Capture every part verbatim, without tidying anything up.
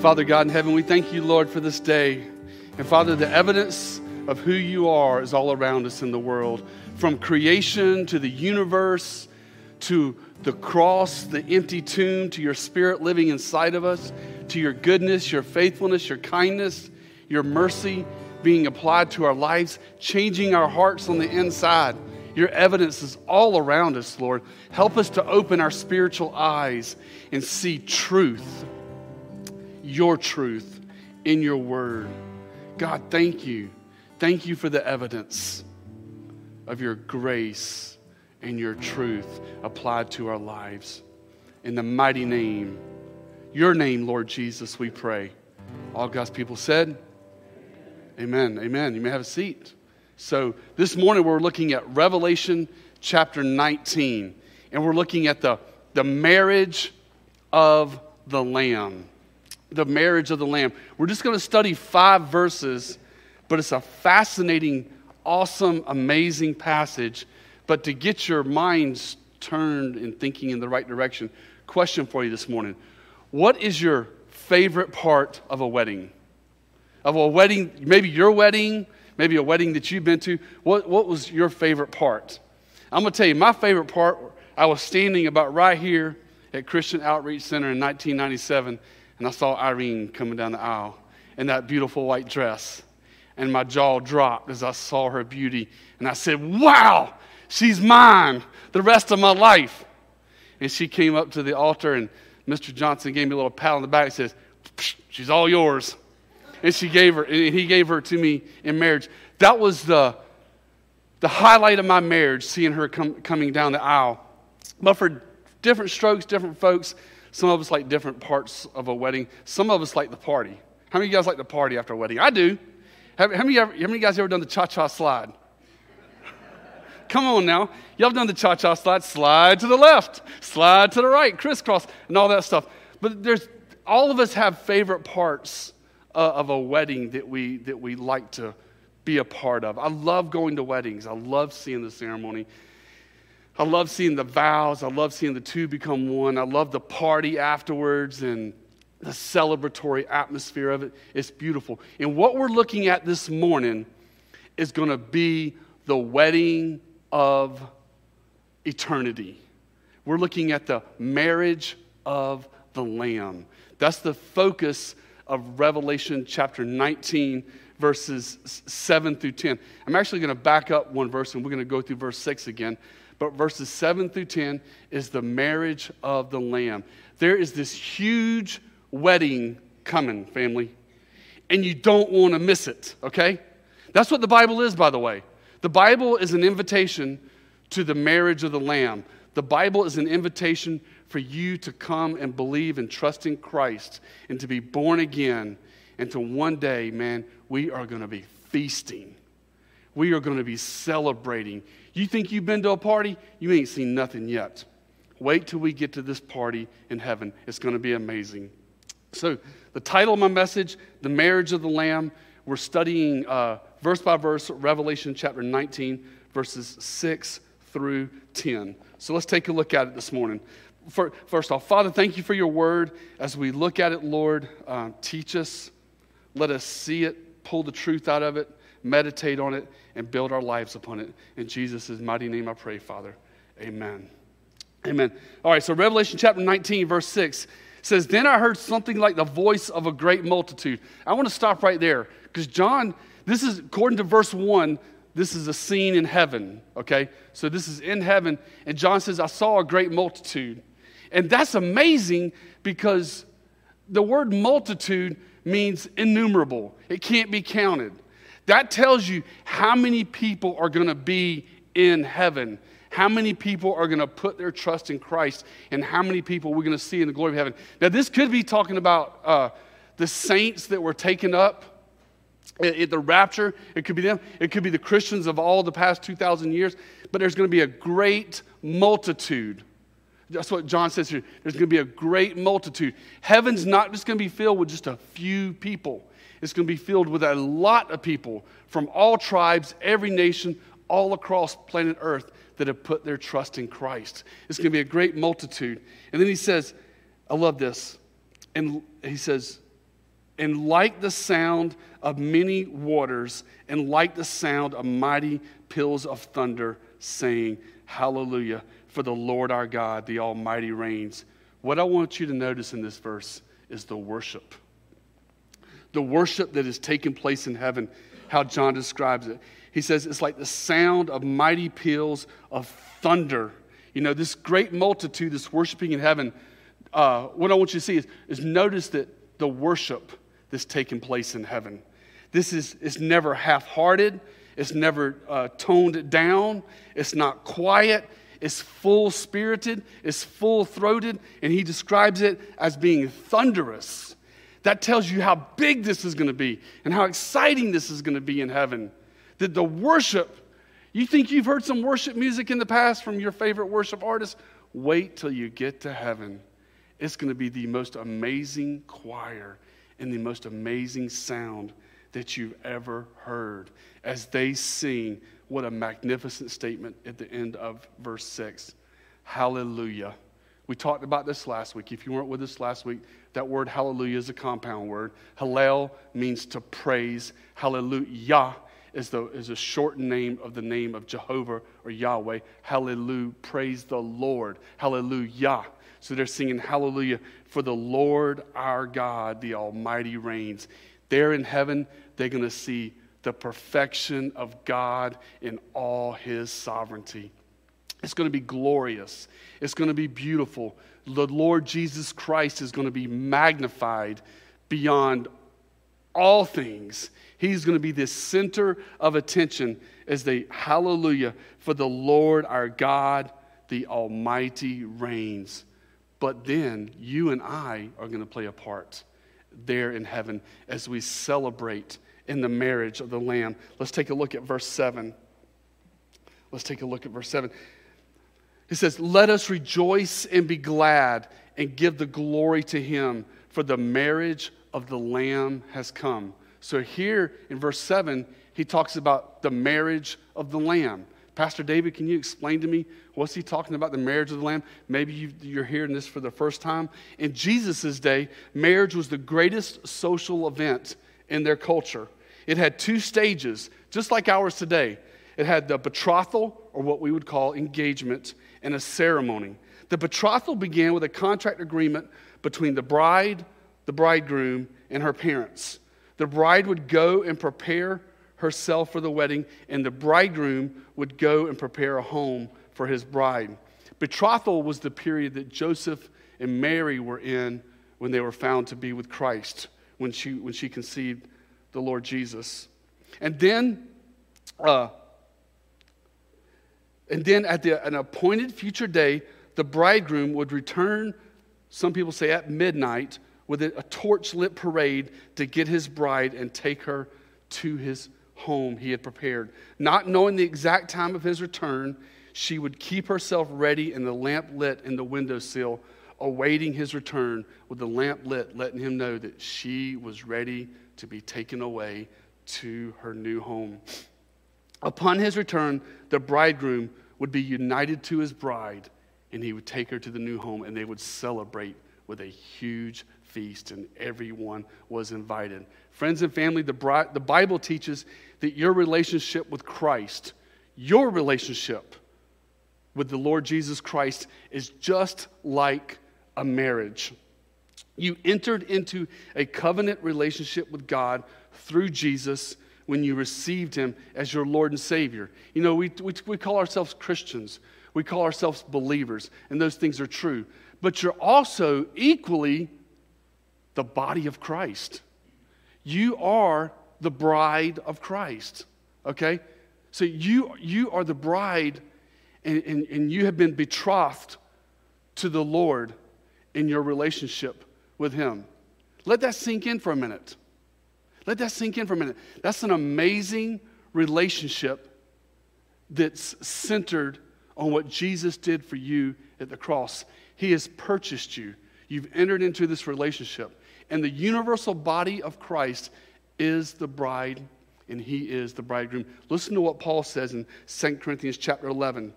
Father God in heaven, we thank you, Lord, for this day. And Father, the evidence of who you are is all around us in the world. From creation to the universe, to the cross, the empty tomb, to your spirit living inside of us, to your goodness, your faithfulness, your kindness, your mercy being applied to our lives, changing our hearts on the inside. Your evidence is all around us, Lord. Help us to open our spiritual eyes and see truth, your truth in your word. God, thank you. Thank you for the evidence of your grace and your truth applied to our lives. In the mighty name, your name, Lord Jesus, we pray. All God's people said, amen, amen. You may have a seat. So this morning we're looking at Revelation chapter nineteen, and we're looking at the, the marriage of the Lamb, the marriage of the Lamb. We're just going to study five verses, but it's a fascinating, awesome, amazing passage. But to get your minds turned and thinking in the right direction, question for you this morning. What is your favorite part of a wedding? Of a wedding, maybe your wedding, maybe a wedding that you've been to. What, what was your favorite part? I'm going to tell you, my favorite part, I was standing about right here at Christian Outreach Center in nineteen ninety-seven, and I saw Irene coming down the aisle in that beautiful white dress. And my jaw dropped as I saw her beauty. And I said, wow, she's mine the rest of my life. And she came up to the altar, and Mister Johnson gave me a little pat on the back and says, she's all yours. And she gave her, and he gave her to me in marriage. That was the, the highlight of my marriage, seeing her come, coming down the aisle. But for different strokes, different folks, some of us like different parts of a wedding. Some of us like the party. How many of you guys like the party after a wedding? I do. Have, how, many, how many of you guys ever done the cha-cha slide? Come on now. Y'all done the cha-cha slide. Slide to the left. Slide to the right. Crisscross and all that stuff. But there's all of us have favorite parts Uh, of a wedding that we that we like to be a part of. I love going to weddings. I love seeing the ceremony. I love seeing the vows. I love seeing the two become one. I love the party afterwards and the celebratory atmosphere of it. It's beautiful. And what we're looking at this morning is going to be the wedding of eternity. We're looking at the marriage of the Lamb. That's the focus of Revelation chapter nineteen, verses seven through ten. I'm actually going to back up one verse, and we're going to go through verse six again. But verses seven through ten is the marriage of the Lamb. There is this huge wedding coming, family, and you don't want to miss it, okay? That's what the Bible is, by the way. The Bible is an invitation to the marriage of the Lamb. The Bible is an invitation for you to come and believe and trust in Christ and to be born again. And to one day, man, we are going to be feasting. We are going to be celebrating. You think you've been to a party? You ain't seen nothing yet. Wait till we get to this party in heaven. It's going to be amazing. So the title of my message, The Marriage of the Lamb. We're studying uh, verse by verse, Revelation chapter nineteen, verses six through ten. So let's take a look at it this morning. First off, Father, thank you for your word. As we look at it, Lord, um, teach us. Let us see it, pull the truth out of it, meditate on it, and build our lives upon it. In Jesus' mighty name I pray, Father. Amen. Amen. All right, so Revelation chapter nineteen, verse six says, then I heard something like the voice of a great multitude. I want to stop right there because John, this is, according to verse one, this is a scene in heaven, okay? So this is in heaven, and John says, I saw a great multitude. And that's amazing because the word multitude means innumerable. It can't be counted. That tells you how many people are going to be in heaven, how many people are going to put their trust in Christ, and how many people we're going to see in the glory of heaven. Now, this could be talking about uh, the saints that were taken up at the rapture. It could be them. It could be the Christians of all the past two thousand years. But there's going to be a great multitude. That's what John says here. There's going to be a great multitude. Heaven's not just going to be filled with just a few people. It's going to be filled with a lot of people from all tribes, every nation, all across planet Earth that have put their trust in Christ. It's going to be a great multitude. And then he says, I love this. And he says, And like the sound of many waters, and like the sound of mighty peals of thunder, saying, Hallelujah, for the Lord our God, the Almighty reigns. What I want you to notice in this verse is the worship. The worship that is taking place in heaven, how John describes it. He says it's like the sound of mighty peals of thunder. You know, this great multitude that's worshiping in heaven, uh, what I want you to see is, is notice that the worship that's taking place in heaven. This is, it's never half-hearted. It's never uh, toned down. It's not quiet. It's full-spirited. It's full-throated. And he describes it as being thunderous. That tells you how big this is going to be and how exciting this is going to be in heaven. That the worship, you think you've heard some worship music in the past from your favorite worship artist? Wait till you get to heaven. It's going to be the most amazing choir and the most amazing sound that you've ever heard as they sing. What a magnificent statement at the end of verse six. Hallelujah. We talked about this last week. If you weren't with us last week, that word hallelujah is a compound word. Hallel means to praise. Hallelujah is, the, is a short name of the name of Jehovah or Yahweh. Hallelujah, praise the Lord. Hallelujah. So they're singing hallelujah for the Lord our God, the Almighty reigns. There in heaven, they're going to see the perfection of God in all his sovereignty. It's going to be glorious. It's going to be beautiful. The Lord Jesus Christ is going to be magnified beyond all things. He's going to be the center of attention as they, hallelujah, for the Lord our God, the Almighty reigns. But then you and I are going to play a part there in heaven as we celebrate in the marriage of the Lamb. Let's take a look at verse seven. Let's take a look at verse seven. It says, let us rejoice and be glad and give the glory to him, for the marriage of the Lamb has come. So here in verse seven, he talks about the marriage of the Lamb. Pastor David, can you explain to me, what's he talking about, the marriage of the Lamb? Maybe you, you're hearing this for the first time. In Jesus' day, marriage was the greatest social event in their culture. It had two stages, just like ours today. It had the betrothal, or what we would call engagement, and a ceremony. The betrothal began with a contract agreement between the bride, the bridegroom, and her parents. The bride would go and prepare herself for the wedding, and the bridegroom would go and prepare a home for his bride. Betrothal was the period that Joseph and Mary were in when they were found to be with Christ, when she, when she conceived the Lord Jesus. And then... Uh, And then at the, an appointed future day, the bridegroom would return, some people say at midnight, with a torch-lit parade to get his bride and take her to his home he had prepared. Not knowing the exact time of his return, she would keep herself ready and the lamp lit in the windowsill, awaiting his return with the lamp lit, letting him know that she was ready to be taken away to her new home. Upon his return, the bridegroom would be united to his bride, and he would take her to the new home, and they would celebrate with a huge feast, and everyone was invited. Friends and family, the, bride, the Bible teaches that your relationship with Christ, your relationship with the Lord Jesus Christ, is just like a marriage. You entered into a covenant relationship with God through Jesus when you received him as your Lord and Savior. You know, we, we we call ourselves Christians. We call ourselves believers, and those things are true. But you're also equally the body of Christ. You are the bride of Christ, okay? So you, you are the bride, and, and, and you have been betrothed to the Lord in your relationship with him. Let that sink in for a minute. Let that sink in for a minute. That's an amazing relationship that's centered on what Jesus did for you at the cross. He has purchased you. You've entered into this relationship. And the universal body of Christ is the bride, and he is the bridegroom. Listen to what Paul says in Second Corinthians chapter eleven.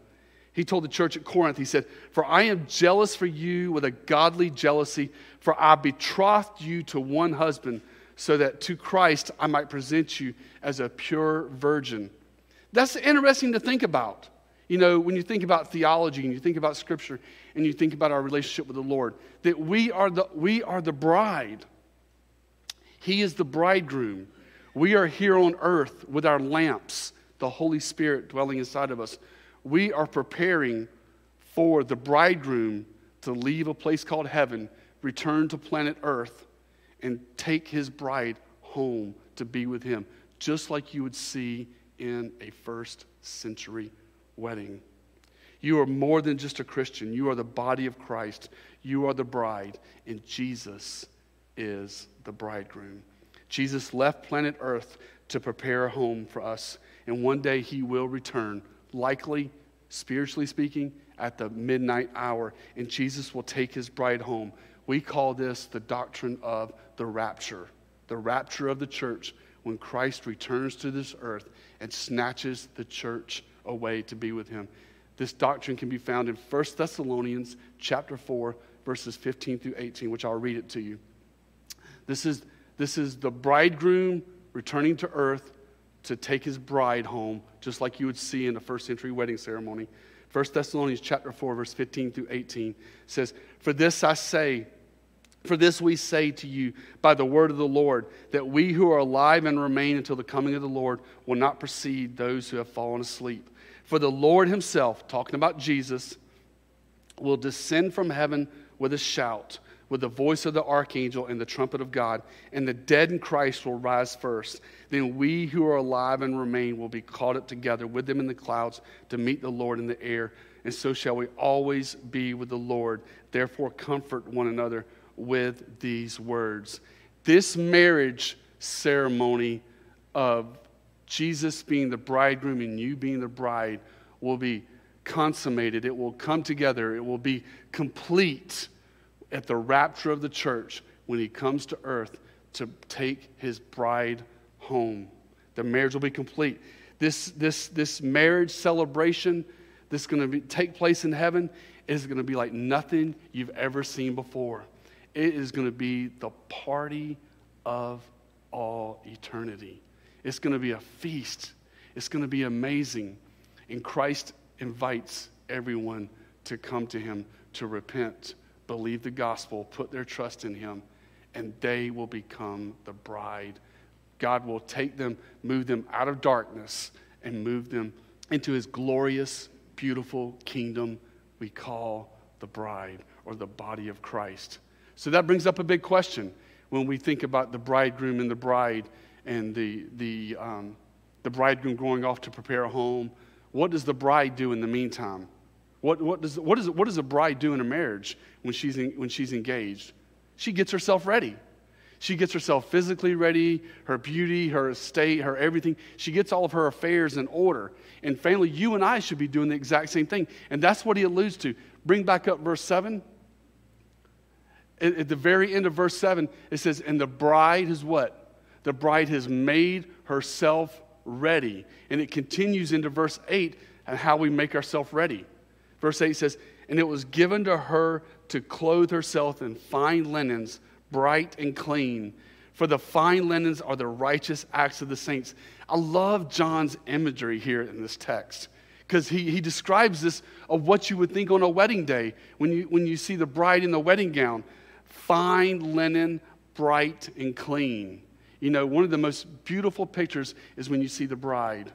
He told the church at Corinth, he said, for I am jealous for you with a godly jealousy, for I betrothed you to one husband, so that to Christ I might present you as a pure virgin. That's interesting to think about. You know, when you think about theology and you think about Scripture and you think about our relationship with the Lord, that we are the, we are the bride. He is the bridegroom. We are here on earth with our lamps, the Holy Spirit dwelling inside of us. We are preparing for the bridegroom to leave a place called heaven, return to planet earth, and take his bride home to be with him, just like you would see in a first century wedding. You are more than just a Christian. You are the body of Christ. You are the bride, and Jesus is the bridegroom. Jesus left planet earth to prepare a home for us, and one day he will return, likely, spiritually speaking, at the midnight hour, and Jesus will take his bride home. We call this the doctrine of the rapture, the rapture of the church, when Christ returns to this earth and snatches the church away to be with him. This doctrine can be found in First Thessalonians chapter four, verses fifteen through eighteen, which I'll read it to you. This is, this is the bridegroom returning to earth to take his bride home, just like you would see in the first century wedding ceremony. First Thessalonians chapter four, verse fifteen through eighteen says, For this I say, for this we say to you by the word of the Lord, that we who are alive and remain until the coming of the Lord will not precede those who have fallen asleep. For the Lord himself, talking about Jesus, will descend from heaven with a shout, with the voice of the archangel and the trumpet of God, and the dead in Christ will rise first. Then we who are alive and remain will be caught up together with them in the clouds to meet the Lord in the air, and so shall we always be with the Lord. Therefore comfort one another with these words. This marriage ceremony of Jesus being the bridegroom and you being the bride will be consummated. It will come together. It will be complete at the rapture of the church when he comes to earth to take his bride home. The marriage will be complete. This, this, this marriage celebration that's going to take place in heaven is going to be like nothing you've ever seen before. It is going to be the party of all eternity. It's going to be a feast. It's going to be amazing. And Christ invites everyone to come to him, to repent, believe the gospel, put their trust in him, and they will become the bride. God will take them, move them out of darkness, and move them into his glorious, beautiful kingdom we call the bride, or the body of Christ. So that brings up a big question when we think about the bridegroom and the bride and the the um, the bridegroom going off to prepare a home. What does the bride do in the meantime? What what does what is what does a bride do in a marriage when she's in, when she's engaged? She gets herself ready. She gets herself physically ready, her beauty, her estate, her everything. She gets all of her affairs in order. And family, you and I should be doing the exact same thing. And that's what he alludes to. Bring back up verse seven. At the very end of verse seven, it says, and the bride is what? The bride has made herself ready. And it continues into verse eight and how we make ourselves ready. Verse eight says, and it was given to her to clothe herself in fine linens, bright and clean. For the fine linens are the righteous acts of the saints. I love John's imagery here in this text, because he, he describes this of what you would think on a wedding day when you, when you see the bride in the wedding gown. Fine linen, bright and clean. You know, one of the most beautiful pictures is when you see the bride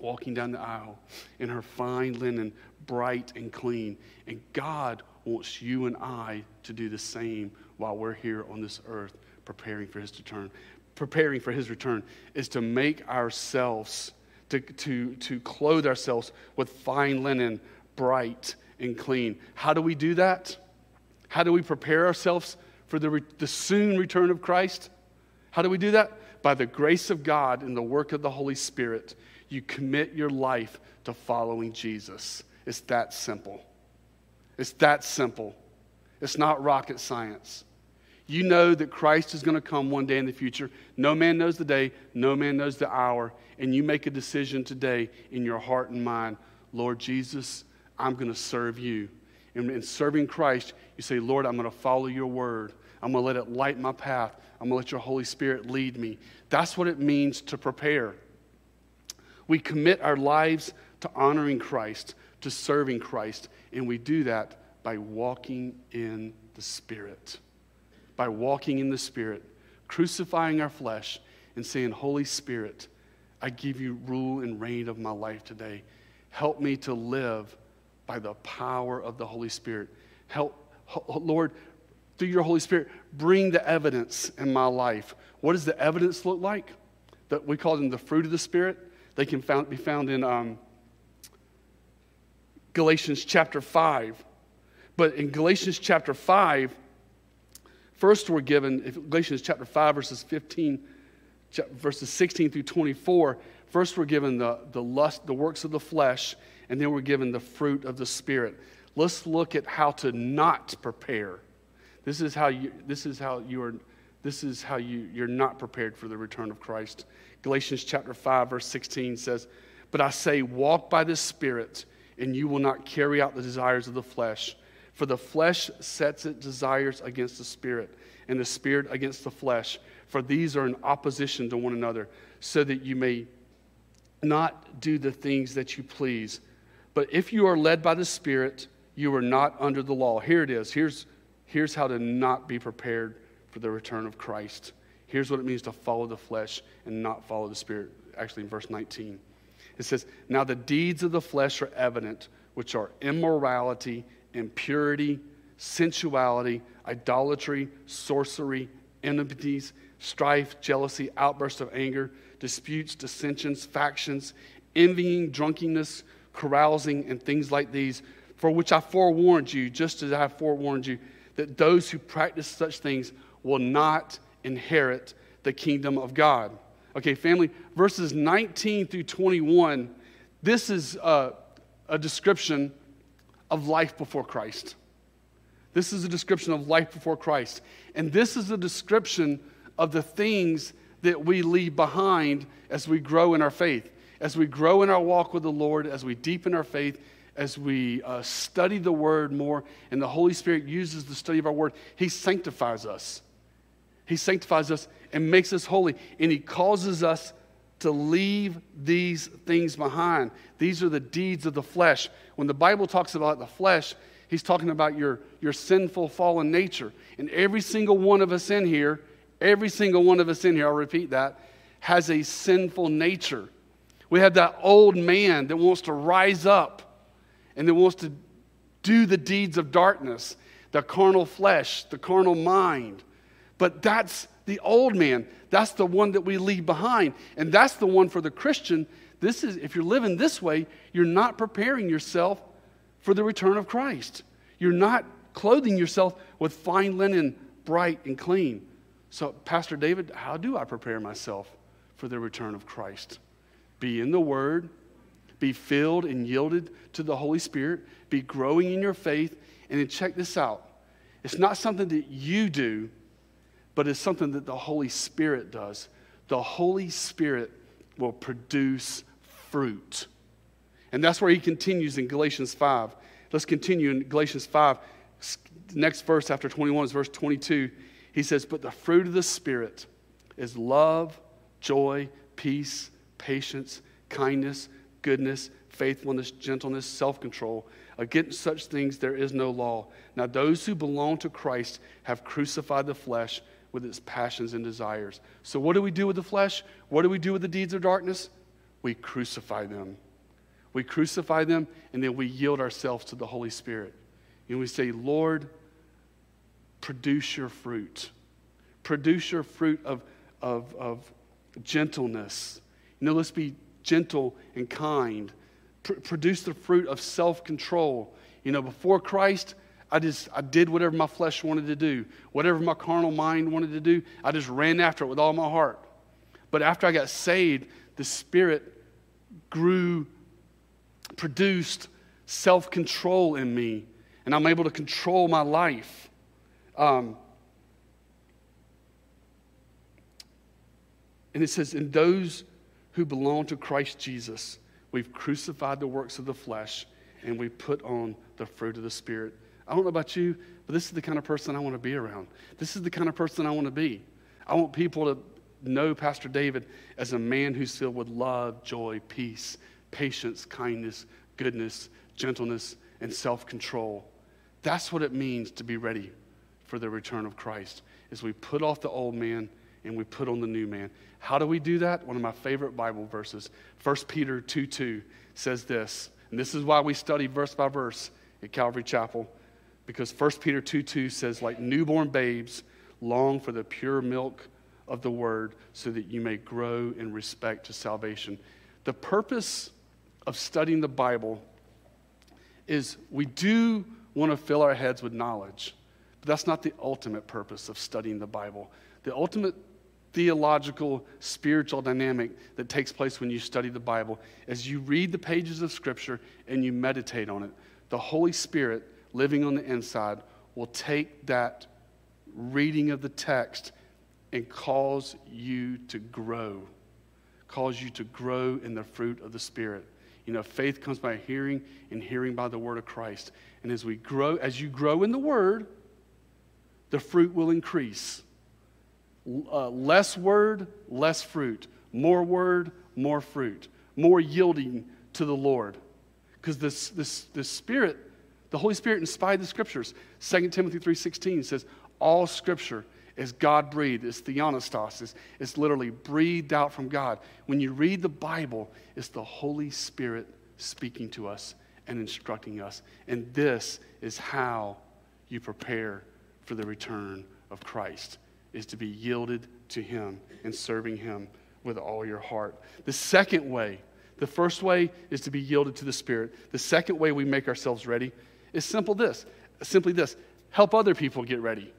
walking down the aisle in her fine linen, bright and clean. And God wants you and I to do the same while we're here on this earth preparing for his return. Preparing for his return is to make ourselves, to, to, to clothe ourselves with fine linen, bright and clean. How do we do that? How do we prepare ourselves for the, re- the soon return of Christ? How do we do that? By the grace of God and the work of the Holy Spirit, you commit your life to following Jesus. It's that simple. It's that simple. It's not rocket science. You know that Christ is going to come one day in the future. No man knows the day. No man knows the hour. And you make a decision today in your heart and mind, Lord Jesus, I'm going to serve you. And in serving Christ, you say, Lord, I'm going to follow your word. I'm going to let it light my path. I'm going to let your Holy Spirit lead me. That's what it means to prepare. We commit our lives to honoring Christ, to serving Christ, and we do that by walking in the Spirit. By walking in the Spirit, crucifying our flesh and saying, Holy Spirit, I give you rule and reign of my life today. Help me to live by the power of the Holy Spirit. Help, Lord, through your Holy Spirit, bring the evidence in my life. What does the evidence look like? That we call them the fruit of the Spirit. They can found, be found in um, Galatians chapter five. But in Galatians chapter five, first we're given, if Galatians chapter five, verses fifteen, verses sixteen through twenty-four, first we're given the, the lust, the works of the flesh, and then we're given the fruit of the Spirit. Let's look at how to not prepare. This is how you, this is how you are, this is how you, you're not prepared for the return of Christ. Galatians chapter five, verse sixteen says, but I say, walk by the Spirit, and you will not carry out the desires of the flesh. For the flesh sets its desires against the Spirit, and the Spirit against the flesh. For these are in opposition to one another, so that you may not do the things that you please. But if you are led by the Spirit, you are not under the law. Here it is. Here's, here's how to not be prepared for the return of Christ. Here's what it means to follow the flesh and not follow the Spirit. Actually, in verse nineteen, it says, now the deeds of the flesh are evident, which are immorality, impurity, sensuality, idolatry, sorcery, enmities, strife, jealousy, outbursts of anger, disputes, dissensions, factions, envying, drunkenness, carousing, and things like these, for which I forewarned you, just as I have forewarned you, that those who practice such things will not inherit the kingdom of God. Okay, family, verses nineteen through twenty-one, this is a, a description of life before Christ. This is a description of life before Christ. And this is a description of the things that we leave behind as we grow in our faith, as we grow in our walk with the Lord, as we deepen our faith, as we uh, study the Word more, and the Holy Spirit uses the study of our Word. He sanctifies us. He sanctifies us and makes us holy, and He causes us to leave these things behind. These are the deeds of the flesh. When the Bible talks about the flesh, he's talking about your, your sinful, fallen nature. And every single one of us in here, every single one of us in here, I'll repeat that, has a sinful nature. We have that old man that wants to rise up and that wants to do the deeds of darkness, the carnal flesh, the carnal mind. But that's the old man. That's the one that we leave behind. And that's the one for the Christian. This is, if you're living this way, you're not preparing yourself for the return of Christ. You're not clothing yourself with fine linen, bright and clean. So, Pastor David, how do I prepare myself for the return of Christ? Be in the Word. Be filled and yielded to the Holy Spirit. Be growing in your faith. And then check this out. It's not something that you do, but it's something that the Holy Spirit does. The Holy Spirit will produce fruit. And that's where he continues in Galatians five. Let's continue in Galatians five. Next verse after twenty-one is verse twenty-two. He says, but the fruit of the Spirit is love, joy, peace, patience, kindness, goodness, faithfulness, gentleness, self-control. Against such things there is no law. Now those who belong to Christ have crucified the flesh with its passions and desires. So what do we do with the flesh? What do we do with the deeds of darkness? We crucify them. We crucify them, and then we yield ourselves to the Holy Spirit. And we say, Lord, produce your fruit. Produce your fruit of, of, of gentleness. You know, let's be gentle and kind. Pr- produce the fruit of self-control. You know, before Christ, I just, I did whatever my flesh wanted to do. Whatever my carnal mind wanted to do, I just ran after it with all my heart. But after I got saved, the Spirit grew, produced self-control in me. And I'm able to control my life. Um, and it says, in those who belong to Christ Jesus, we've crucified the works of the flesh and we put on the fruit of the Spirit. I don't know about you, but this is the kind of person I want to be around. This is the kind of person I want to be. I want people to know Pastor David as a man who's filled with love, joy, peace, patience, kindness, goodness, gentleness, and self-control. That's what it means to be ready for the return of Christ, is we put off the old man and we put on the new man. How do we do that? One of my favorite Bible verses, First Peter two two says this, and this is why we study verse by verse at Calvary Chapel, because First Peter two two says, like newborn babes, long for the pure milk of the word so that you may grow in respect to salvation. The purpose of studying the Bible is we do want to fill our heads with knowledge, but that's not the ultimate purpose of studying the Bible. The ultimate theological, spiritual dynamic that takes place when you study the Bible is you read the pages of Scripture and you meditate on it. The Holy Spirit living on the inside will take that reading of the text and cause you to grow, cause you to grow in the fruit of the Spirit. You know, faith comes by hearing, and hearing by the word of Christ. And as we grow, as you grow in the word, the fruit will increase. Uh, less word, less fruit. More word, more fruit. More yielding to the Lord. Because this, this, this Spirit, the Holy Spirit inspired the Scriptures. Second Timothy three sixteen says, all Scripture is God-breathed. It's theonostos. It's, it's literally breathed out from God. When you read the Bible, it's the Holy Spirit speaking to us and instructing us. And this is how you prepare for the return of Christ, is to be yielded to Him and serving Him with all your heart. The second way, the first way is to be yielded to the Spirit. The second way we make ourselves ready is simple this, simply this, help other people get ready.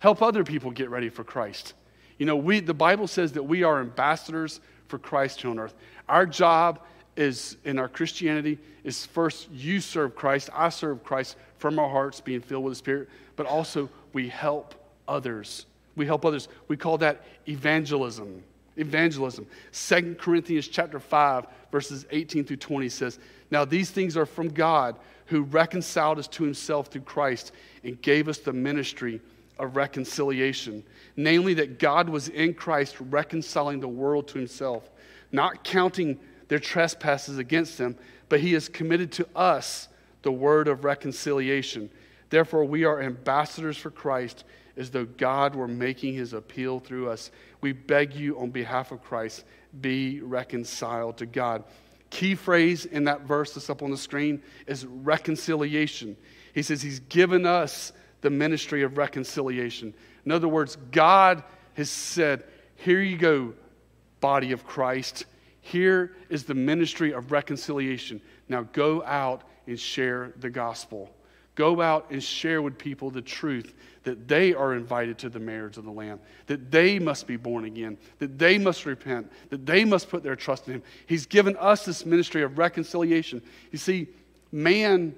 Help other people get ready for Christ. You know, we the Bible says that we are ambassadors for Christ here on earth. Our job is, in our Christianity, is first you serve Christ, I serve Christ from our hearts, being filled with the Spirit, but also we help others. We help others. We call that evangelism. Evangelism. Second Corinthians chapter five, verses eighteen through twenty says, now these things are from God, who reconciled us to Himself through Christ and gave us the ministry of reconciliation, namely that God was in Christ reconciling the world to Himself, not counting their trespasses against them, but He has committed to us the word of reconciliation. Therefore, we are ambassadors for Christ, as though God were making His appeal through us. We beg you on behalf of Christ, be reconciled to God. Key phrase in that verse that's up on the screen is reconciliation. He says He's given us the ministry of reconciliation. In other words, God has said, here you go, body of Christ. Here is the ministry of reconciliation. Now go out and share the gospel. Go out and share with people the truth that they are invited to the marriage of the Lamb, that they must be born again, that they must repent, that they must put their trust in Him. He's given us this ministry of reconciliation. You see, man,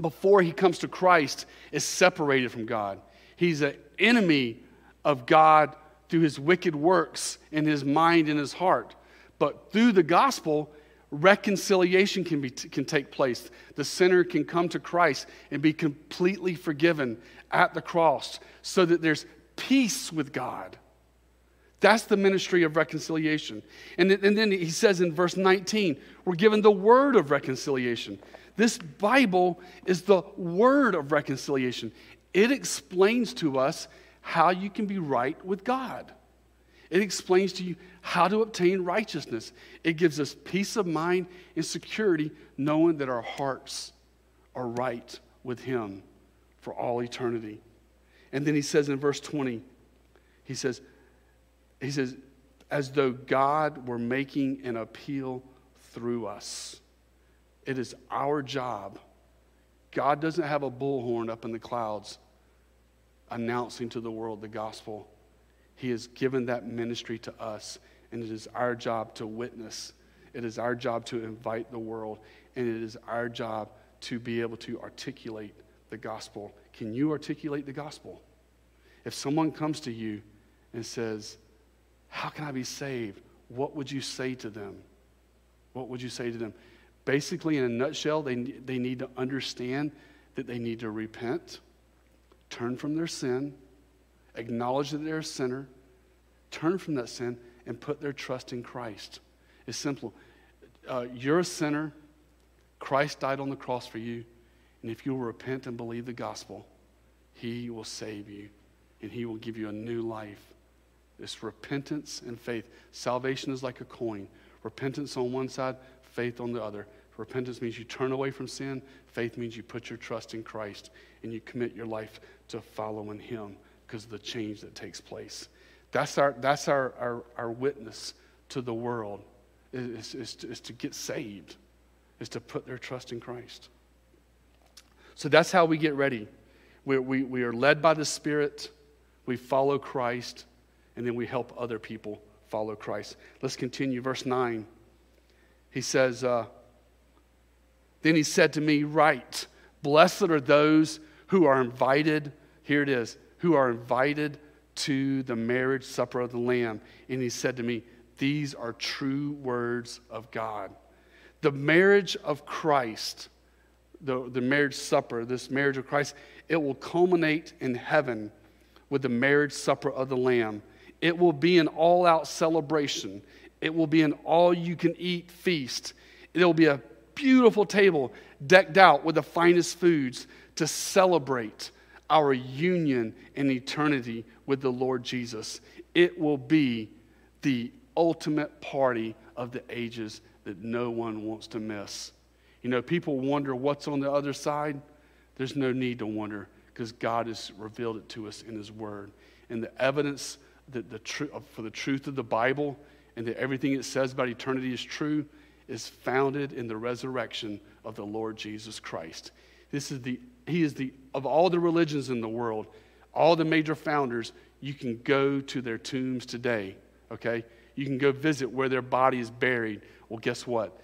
before he comes to Christ, is separated from God. He's an enemy of God through his wicked works in his mind and his heart. But through the gospel, reconciliation can be can take place. The sinner can come to Christ and be completely forgiven at the cross so that there's peace with God. That's the ministry of reconciliation. And, th- and then he says in verse nineteen, we're given the word of reconciliation. This Bible is the word of reconciliation. It explains to us how you can be right with God. It explains to you how to obtain righteousness. It gives us peace of mind and security, knowing that our hearts are right with Him for all eternity. And then he says in verse twenty, he says, he says, as though God were making an appeal through us. It is our job. God doesn't have a bullhorn up in the clouds announcing to the world the gospel. He has given that ministry to us, and it is our job to witness. It is our job to invite the world, and it is our job to be able to articulate the gospel. Can you articulate the gospel? If someone comes to you and says, how can I be saved? What would you say to them? What would you say to them? Basically, in a nutshell, they, they need to understand that they need to repent, turn from their sin, acknowledge that they're a sinner, turn from that sin and put their trust in Christ. It's simple. Uh, you're a sinner. Christ died on the cross for you. And if you will repent and believe the gospel, he will save you. And he will give you a new life. It's repentance and faith. Salvation is like a coin. Repentance on one side, faith on the other. Repentance means you turn away from sin. Faith means you put your trust in Christ and you commit your life to following him because of the change that takes place. That's our, that's our, our, our witness to the world, is, is, is to get saved, is to put their trust in Christ. So that's how we get ready. We, we, we are led by the Spirit, we follow Christ, and then we help other people follow Christ. Let's continue. Verse nine. He says, uh, then he said to me, write, blessed are those who are invited, here it is, who are invited to the marriage supper of the Lamb. And he said to me, these are true words of God. The marriage of Christ, the, the marriage supper, this marriage of Christ, it will culminate in heaven with the marriage supper of the Lamb. It will be an all-out celebration. It will be an all-you-can-eat feast. It will be a beautiful table decked out with the finest foods to celebrate our union in eternity with the Lord Jesus. It will be the ultimate party of the ages that no one wants to miss. You know, people wonder what's on the other side. There's no need to wonder because God has revealed it to us in his word. And the evidence that the tr- for the truth of the Bible and that everything it says about eternity is true is founded in the resurrection of the Lord Jesus Christ. This is the He is the, of all the religions in the world, all the major founders, you can go to their tombs today, okay? You can go visit where their body is buried. Well, guess what?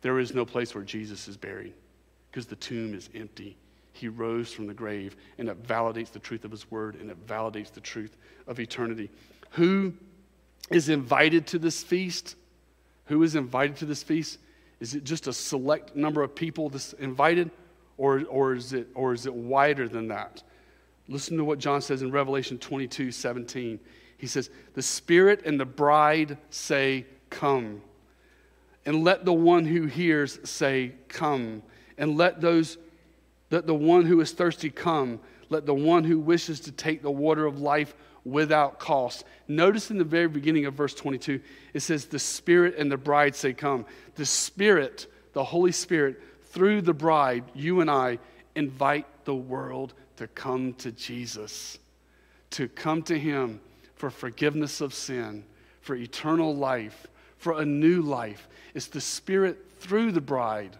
There is no place where Jesus is buried because the tomb is empty. He rose from the grave, and it validates the truth of his word, and it validates the truth of eternity. Who is invited to this feast? Who is invited to this feast? Is it just a select number of people that's invited? Or, or, is it, or is it wider than that? Listen to what John says in Revelation twenty-two seventeen. He says, the Spirit and the bride say, come. And let the one who hears say, come. And let those, let the one who is thirsty come. Let the one who wishes to take the water of life without cost. Notice in the very beginning of verse twenty-two, it says, the Spirit and the bride say, come. The Spirit, the Holy Spirit, through the bride, you and I invite the world to come to Jesus, to come to him for forgiveness of sin, for eternal life, for a new life. It's the Spirit through the bride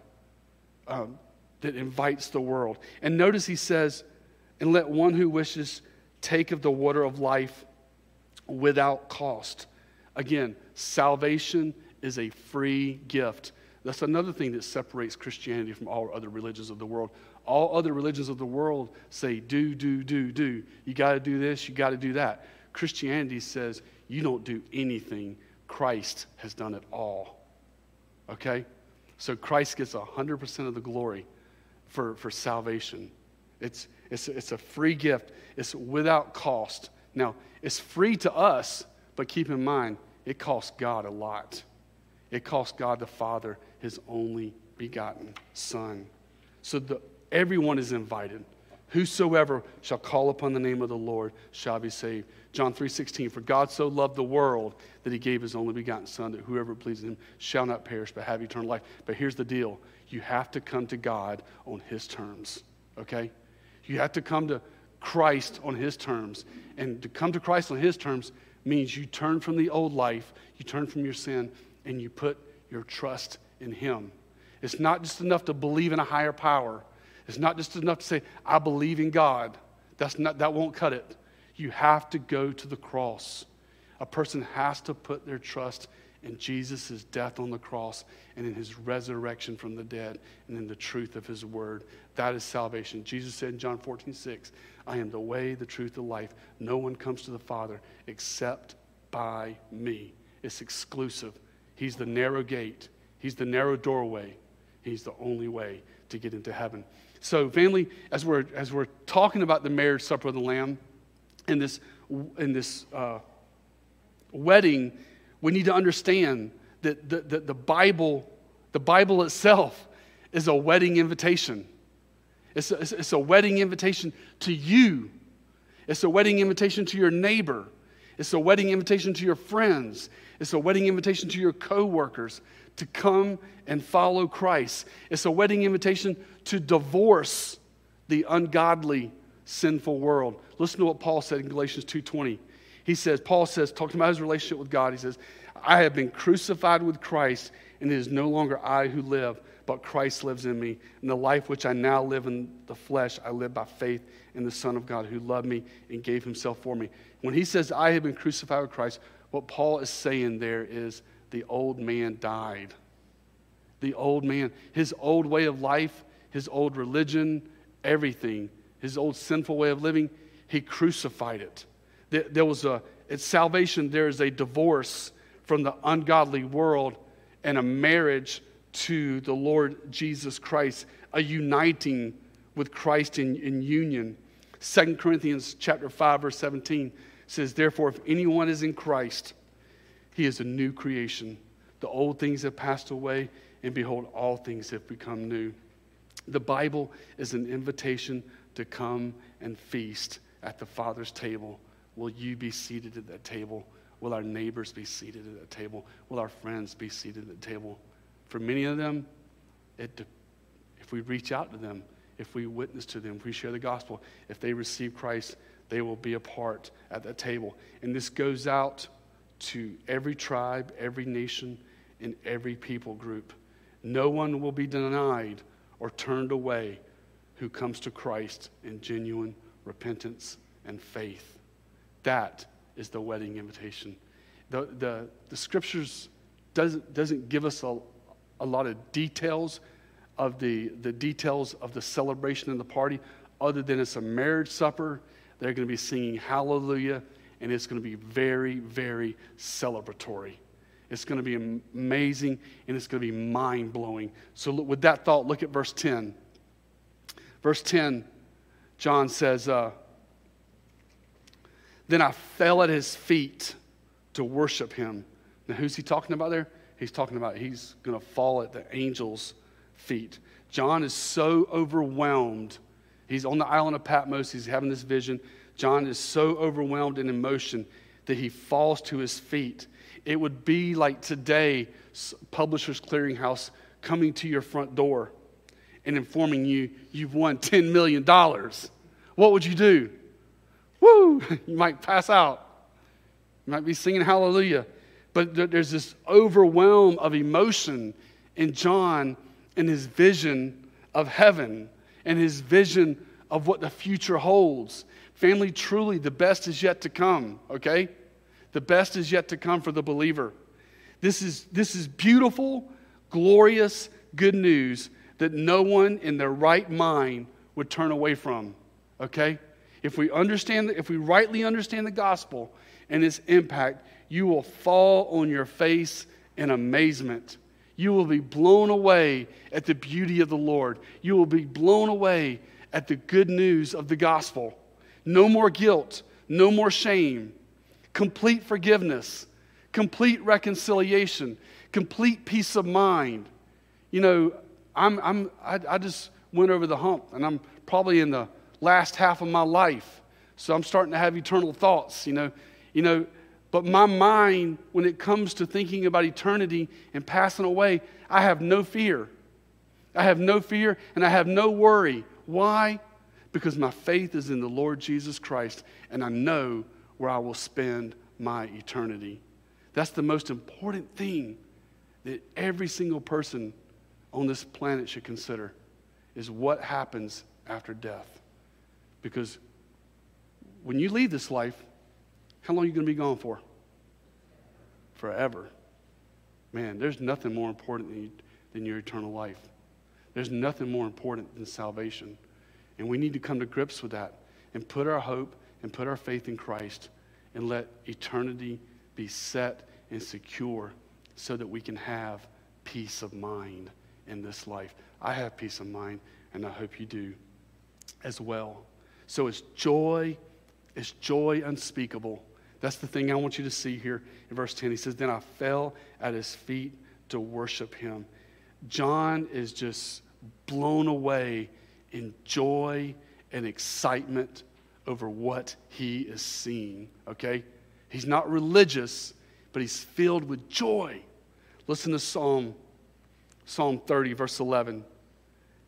um, that invites the world. And notice he says, and let one who wishes take of the water of life without cost. Again, salvation is a free gift. That's another thing that separates Christianity from all other religions of the world. All other religions of the world say, do, do, do, do. You got to do this, you got to do that. Christianity says, you don't do anything. Christ has done it all. Okay? So Christ gets one hundred percent of the glory for, for salvation. It's, it's, it's a free gift. It's without cost. Now, it's free to us, but keep in mind, it costs God a lot. It cost God the Father his only begotten Son. So the, everyone is invited. Whosoever shall call upon the name of the Lord shall be saved. John three sixteen, for God so loved the world that he gave his only begotten Son, that whoever believes in him shall not perish but have eternal life. But here's the deal. You have to come to God on his terms, okay? You have to come to Christ on his terms. And to come to Christ on his terms means you turn from the old life, you turn from your sin, and you put your trust in him. It's not just enough to believe in a higher power. It's not just enough to say, I believe in God. That's not, that won't cut it. You have to go to the cross. A person has to put their trust in Jesus' death on the cross and in his resurrection from the dead and in the truth of his word. That is salvation. Jesus said in John fourteen six, I am the way, the truth, the life. No one comes to the Father except by me. It's exclusive. He's the narrow gate. He's the narrow doorway. He's the only way to get into heaven. So, family, as we're as we're talking about the marriage supper of the Lamb, in this in this uh, wedding, we need to understand that the, the, the Bible, the Bible itself is a wedding invitation. It's a, it's a wedding invitation to you. It's a wedding invitation to your neighbor. It's a wedding invitation to your friends. It's a wedding invitation to your coworkers to come and follow Christ. It's a wedding invitation to divorce the ungodly, sinful world. Listen to what Paul said in Galatians two twenty. He says, Paul says, talking about his relationship with God, he says, I have been crucified with Christ, and it is no longer I who live, but Christ lives in me. And the life which I now live in the flesh, I live by faith in the Son of God who loved me and gave himself for me. When he says, I have been crucified with Christ, what Paul is saying there is the old man died. The old man, his old way of life, his old religion, everything, his old sinful way of living, he crucified it. There was a, at salvation, there is a divorce from the ungodly world and a marriage to the Lord Jesus Christ, a uniting with Christ in, in union. Second Corinthians chapter five, verse seventeen says, therefore, if anyone is in Christ, he is a new creation. The old things have passed away, and behold, all things have become new. The Bible is an invitation to come and feast at the Father's table. Will you be seated at that table? Will our neighbors be seated at that table? Will our friends be seated at the table? For many of them, it, if we reach out to them, if we witness to them, if we share the gospel, if they receive Christ, they will be a part at that table. And this goes out to every tribe, every nation, and every people group. No one will be denied or turned away who comes to Christ in genuine repentance and faith. That is the wedding invitation. The, the, the scriptures doesn't, doesn't give us a, a lot of details of the, the details of the celebration and the party, other than it's a marriage supper. They're going to be singing hallelujah, and it's going to be very, very celebratory. It's going to be amazing, and it's going to be mind-blowing. So look, with that thought, look at verse ten. Verse ten, John says, uh, then I fell at his feet to worship him. Now, who's he talking about there? He's talking about he's going to fall at the angel's feet. John is so overwhelmed. He's on the island of Patmos. He's having this vision. John is so overwhelmed in emotion that he falls to his feet. It would be like today, Publishers Clearinghouse coming to your front door and informing you, you've won ten million dollars. What would you do? Woo! You might pass out. You might be singing hallelujah. But there's this overwhelm of emotion in John and his vision of heaven and his vision of what the future holds. Family, truly, the best is yet to come, okay? The best is yet to come for the believer. This is, this is beautiful, glorious, good news that no one in their right mind would turn away from, okay? If we understand, if we rightly understand the gospel and its impact, you will fall on your face in amazement. You will be blown away at the beauty of the Lord. You will be blown away at the good news of the gospel. No more guilt, no more shame, complete forgiveness, complete reconciliation, complete peace of mind. You know, I'm, I'm, I, I just went over the hump, and I'm probably in the last half of my life, so I'm starting to have eternal thoughts, you know, you know. But my mind, when it comes to thinking about eternity and passing away, I have no fear. I have no fear and I have no worry. Why? Because my faith is in the Lord Jesus Christ, and I know where I will spend my eternity. That's the most important thing that every single person on this planet should consider, is what happens after death. Because when you leave this life, how long are you going to be gone for? Forever. Man, there's nothing more important than, you, than your eternal life. There's nothing more important than salvation. And we need to come to grips with that and put our hope and put our faith in Christ and let eternity be set and secure so that we can have peace of mind in this life. I have peace of mind, and I hope you do as well. So it's joy, it's joy unspeakable That's the thing I want you to see here in verse ten. He says, then I fell at his feet to worship him. John is just blown away in joy and excitement over what he is seeing, okay? He's not religious, but he's filled with joy. Listen to Psalm, Psalm thirty, verse eleven.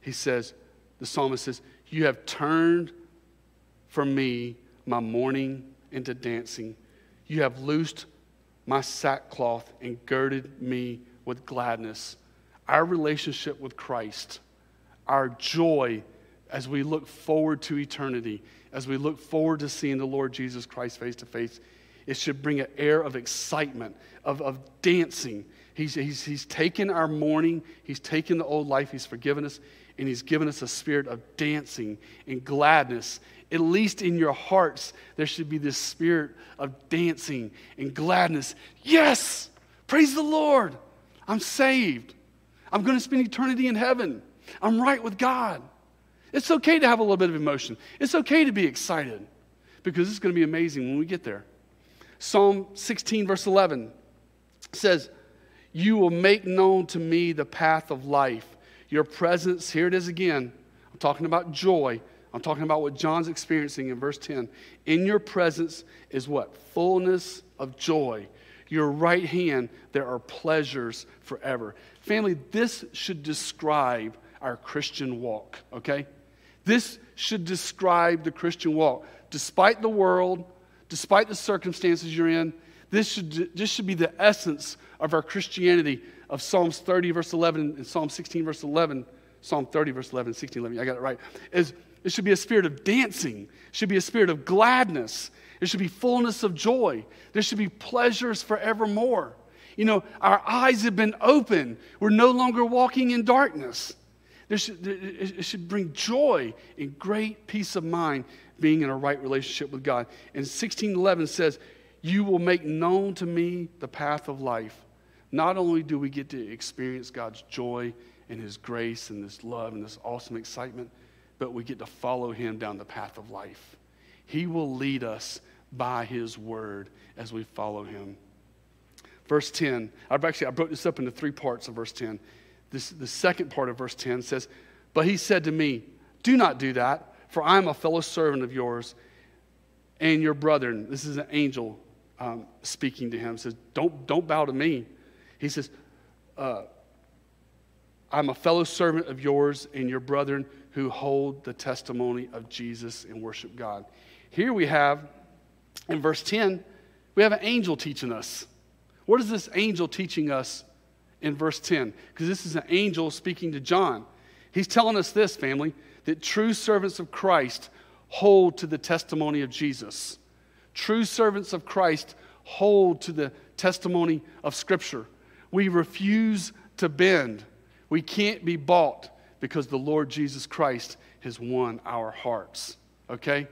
He says, the psalmist says, you have turned from me my mourning into dancing. You have loosed my sackcloth and girded me with gladness. Our relationship with Christ, our joy as we look forward to eternity, as we look forward to seeing the Lord Jesus Christ face to face, it should bring an air of excitement, of, of dancing. He's, he's, he's taken our mourning, he's taken the old life, he's forgiven us, and he's given us a spirit of dancing and gladness. At least in your hearts, there should be this spirit of dancing and gladness. Yes! Praise the Lord! I'm saved. I'm going to spend eternity in heaven. I'm right with God. It's okay to have a little bit of emotion. It's okay to be excited because it's going to be amazing when we get there. Psalm sixteen, verse eleven says, you will make known to me the path of life. Your presence, here it is again. I'm talking about joy. I'm talking about what John's experiencing in verse ten. In your presence is what? Fullness of joy. Your right hand, there are pleasures forever. Family, this should describe our Christian walk, okay? This should describe the Christian walk. Despite the world, despite the circumstances you're in, this should, this should be the essence of our Christianity, of Psalms thirty, verse eleven, and Psalm sixteen, verse eleven, Psalm thirty, verse eleven, sixteen, eleven, I got it right, is it should be a spirit of dancing. It should be a spirit of gladness. There should be fullness of joy. There should be pleasures forevermore. You know, our eyes have been opened. We're no longer walking in darkness. There should, it should bring joy and great peace of mind being in a right relationship with God. And sixteen eleven says, you will make known to me the path of life. Not only do we get to experience God's joy and his grace and this love and this awesome excitement, but we get to follow him down the path of life. He will lead us by his word as we follow him. Verse ten, I've actually, I broke this up into three parts of verse ten. This, the second part of verse ten says, but he said to me, do not do that, for I am a fellow servant of yours and your brethren. This is an angel um, speaking to him. He says, don't, don't bow to me. He says, uh, I'm a fellow servant of yours and your brethren who hold the testimony of Jesus and worship God. Here we have, in verse ten, we have an angel teaching us. What is this angel teaching us in verse ten? Because this is an angel speaking to John. He's telling us this, family, that true servants of Christ hold to the testimony of Jesus. True servants of Christ hold to the testimony of Scripture. We refuse to bend. We can't be bought because the Lord Jesus Christ has won our hearts, okay?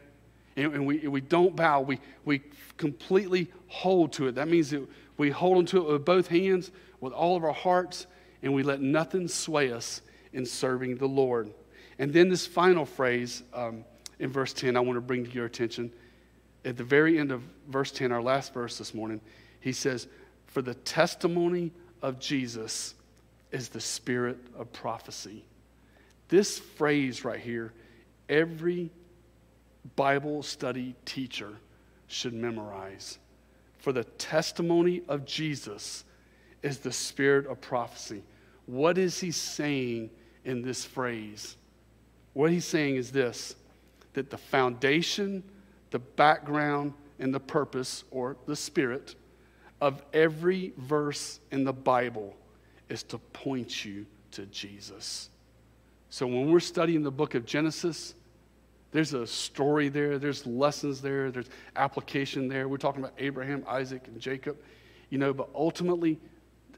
And we we don't bow. We we completely hold to it. That means that we hold on to it with both hands, with all of our hearts, and we let nothing sway us in serving the Lord. And then this final phrase um, in verse ten, I want to bring to your attention. At the very end of verse ten, our last verse this morning, he says, for the testimony of Jesus is the spirit of prophecy. This phrase right here, every Bible study teacher should memorize. For the testimony of Jesus is the spirit of prophecy. What is he saying in this phrase? What he's saying is this, that the foundation, the background, and the purpose, or the spirit, of every verse in the Bible is to point you to Jesus. So when we're studying the book of Genesis, there's a story there, there's lessons there, there's application there. We're talking about Abraham, Isaac, and Jacob, you know, but ultimately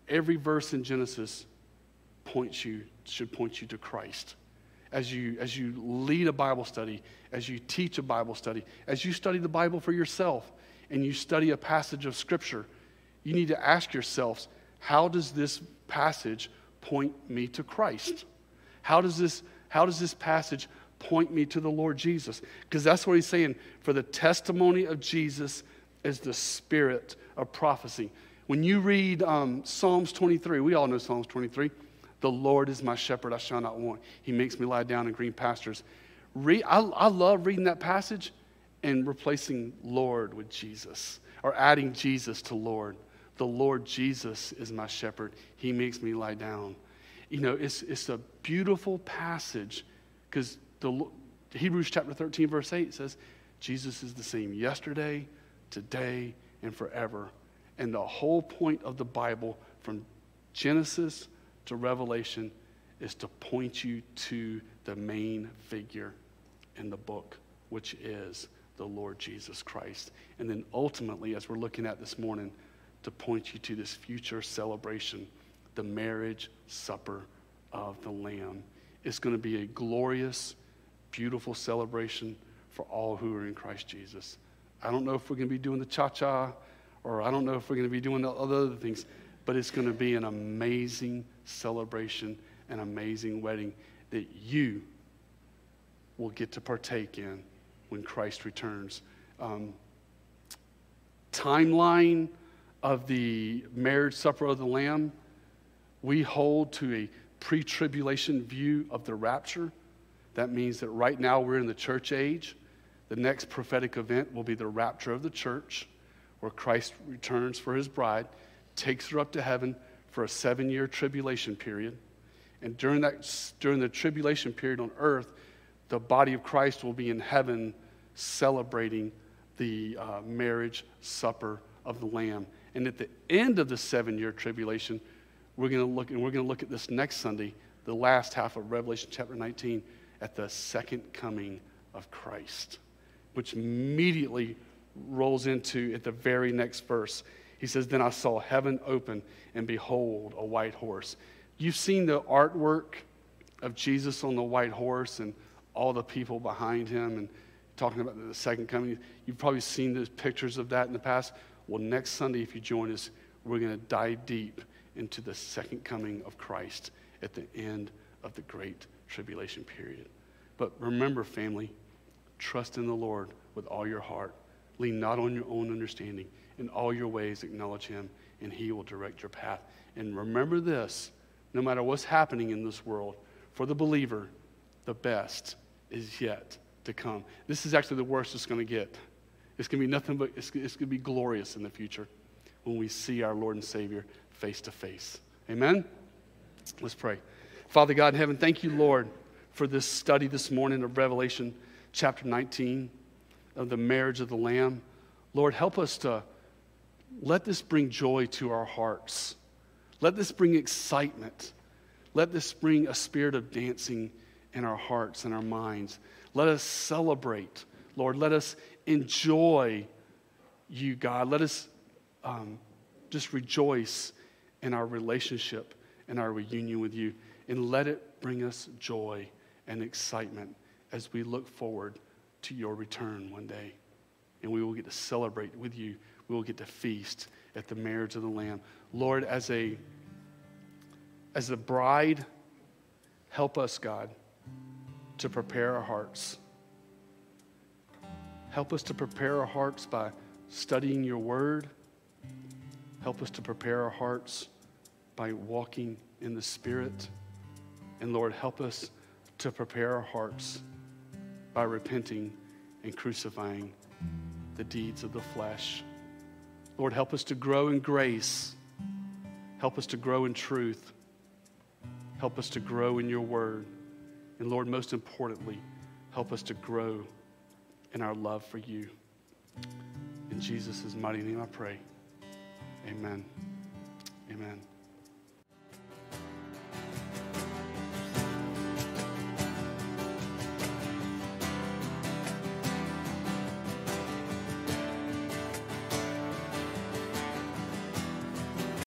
every verse in Genesis points you, should point you to Christ. As you, as you lead a Bible study, as you teach a Bible study, as you study the Bible for yourself and you study a passage of Scripture, you need to ask yourselves, how does this passage point me to Christ? How does this, how does this passage point me to the Lord Jesus? Because that's what he's saying. For the testimony of Jesus is the spirit of prophecy. When you read um, Psalms twenty-three, we all know Psalms twenty-three. The Lord is my shepherd, I shall not want. He makes me lie down in green pastures. Read, I, I love reading that passage and replacing Lord with Jesus, or adding Jesus to Lord. The Lord Jesus is my shepherd. He makes me lie down. You know, it's, it's a beautiful passage because the Hebrews chapter thirteen, verse eight says, Jesus is the same yesterday, today, and forever. And the whole point of the Bible from Genesis to Revelation is to point you to the main figure in the book, which is the Lord Jesus Christ. And then ultimately, as we're looking at this morning, to point you to this future celebration, the marriage supper of the Lamb. It's going to be a glorious, beautiful celebration for all who are in Christ Jesus. I don't know if we're going to be doing the cha-cha, or I don't know if we're going to be doing the other things, but it's going to be an amazing celebration, an amazing wedding that you will get to partake in when Christ returns. Um, timeline of the marriage supper of the Lamb, we hold to a pre-tribulation view of the rapture. That means that right now we're in the church age. The next prophetic event will be the rapture of the church, where Christ returns for his bride, takes her up to heaven for a seven-year tribulation period. And during that, during the tribulation period on earth, the body of Christ will be in heaven celebrating the uh, marriage supper of the Lamb. And at the end of the seven-year tribulation, we're going to look, and we're going to look at this next Sunday, the last half of Revelation chapter nineteen, at the second coming of Christ, which immediately rolls into at the very next verse. He says, then I saw heaven open, and behold, a white horse. You've seen the artwork of Jesus on the white horse and all the people behind him, and talking about the second coming. You've probably seen those pictures of that in the past. Well, next Sunday, if you join us, we're going to dive deep into the second coming of Christ at the end of the great tribulation period. But remember, family, trust in the Lord with all your heart. Lean not on your own understanding. In all your ways acknowledge him, and he will direct your path. And remember this, no matter what's happening in this world, for the believer, the best is yet to come. This is actually the worst it's going to get. It's going to be nothing but, it's, it's going to be glorious in the future when we see our Lord and Savior face to face. Amen? Let's pray. Father God in heaven, thank you, Lord, for this study this morning of Revelation chapter nineteen of the marriage of the Lamb. Lord, help us to let this bring joy to our hearts. Let this bring excitement. Let this bring a spirit of dancing in our hearts and our minds. Let us celebrate, Lord. Let us enjoy you, God. Let us um, just rejoice in our relationship and our reunion with you. And let it bring us joy and excitement as we look forward to your return one day. And we will get to celebrate with you. We will get to feast at the marriage of the Lamb. Lord, as a as a bride, help us, God, to prepare our hearts. Help us to prepare our hearts by studying your word. Help us to prepare our hearts by walking in the Spirit. And Lord, help us to prepare our hearts by repenting and crucifying the deeds of the flesh. Lord, help us to grow in grace. Help us to grow in truth. Help us to grow in your word. And Lord, most importantly, help us to grow in our love for you. In Jesus' mighty name I pray. Amen. Amen.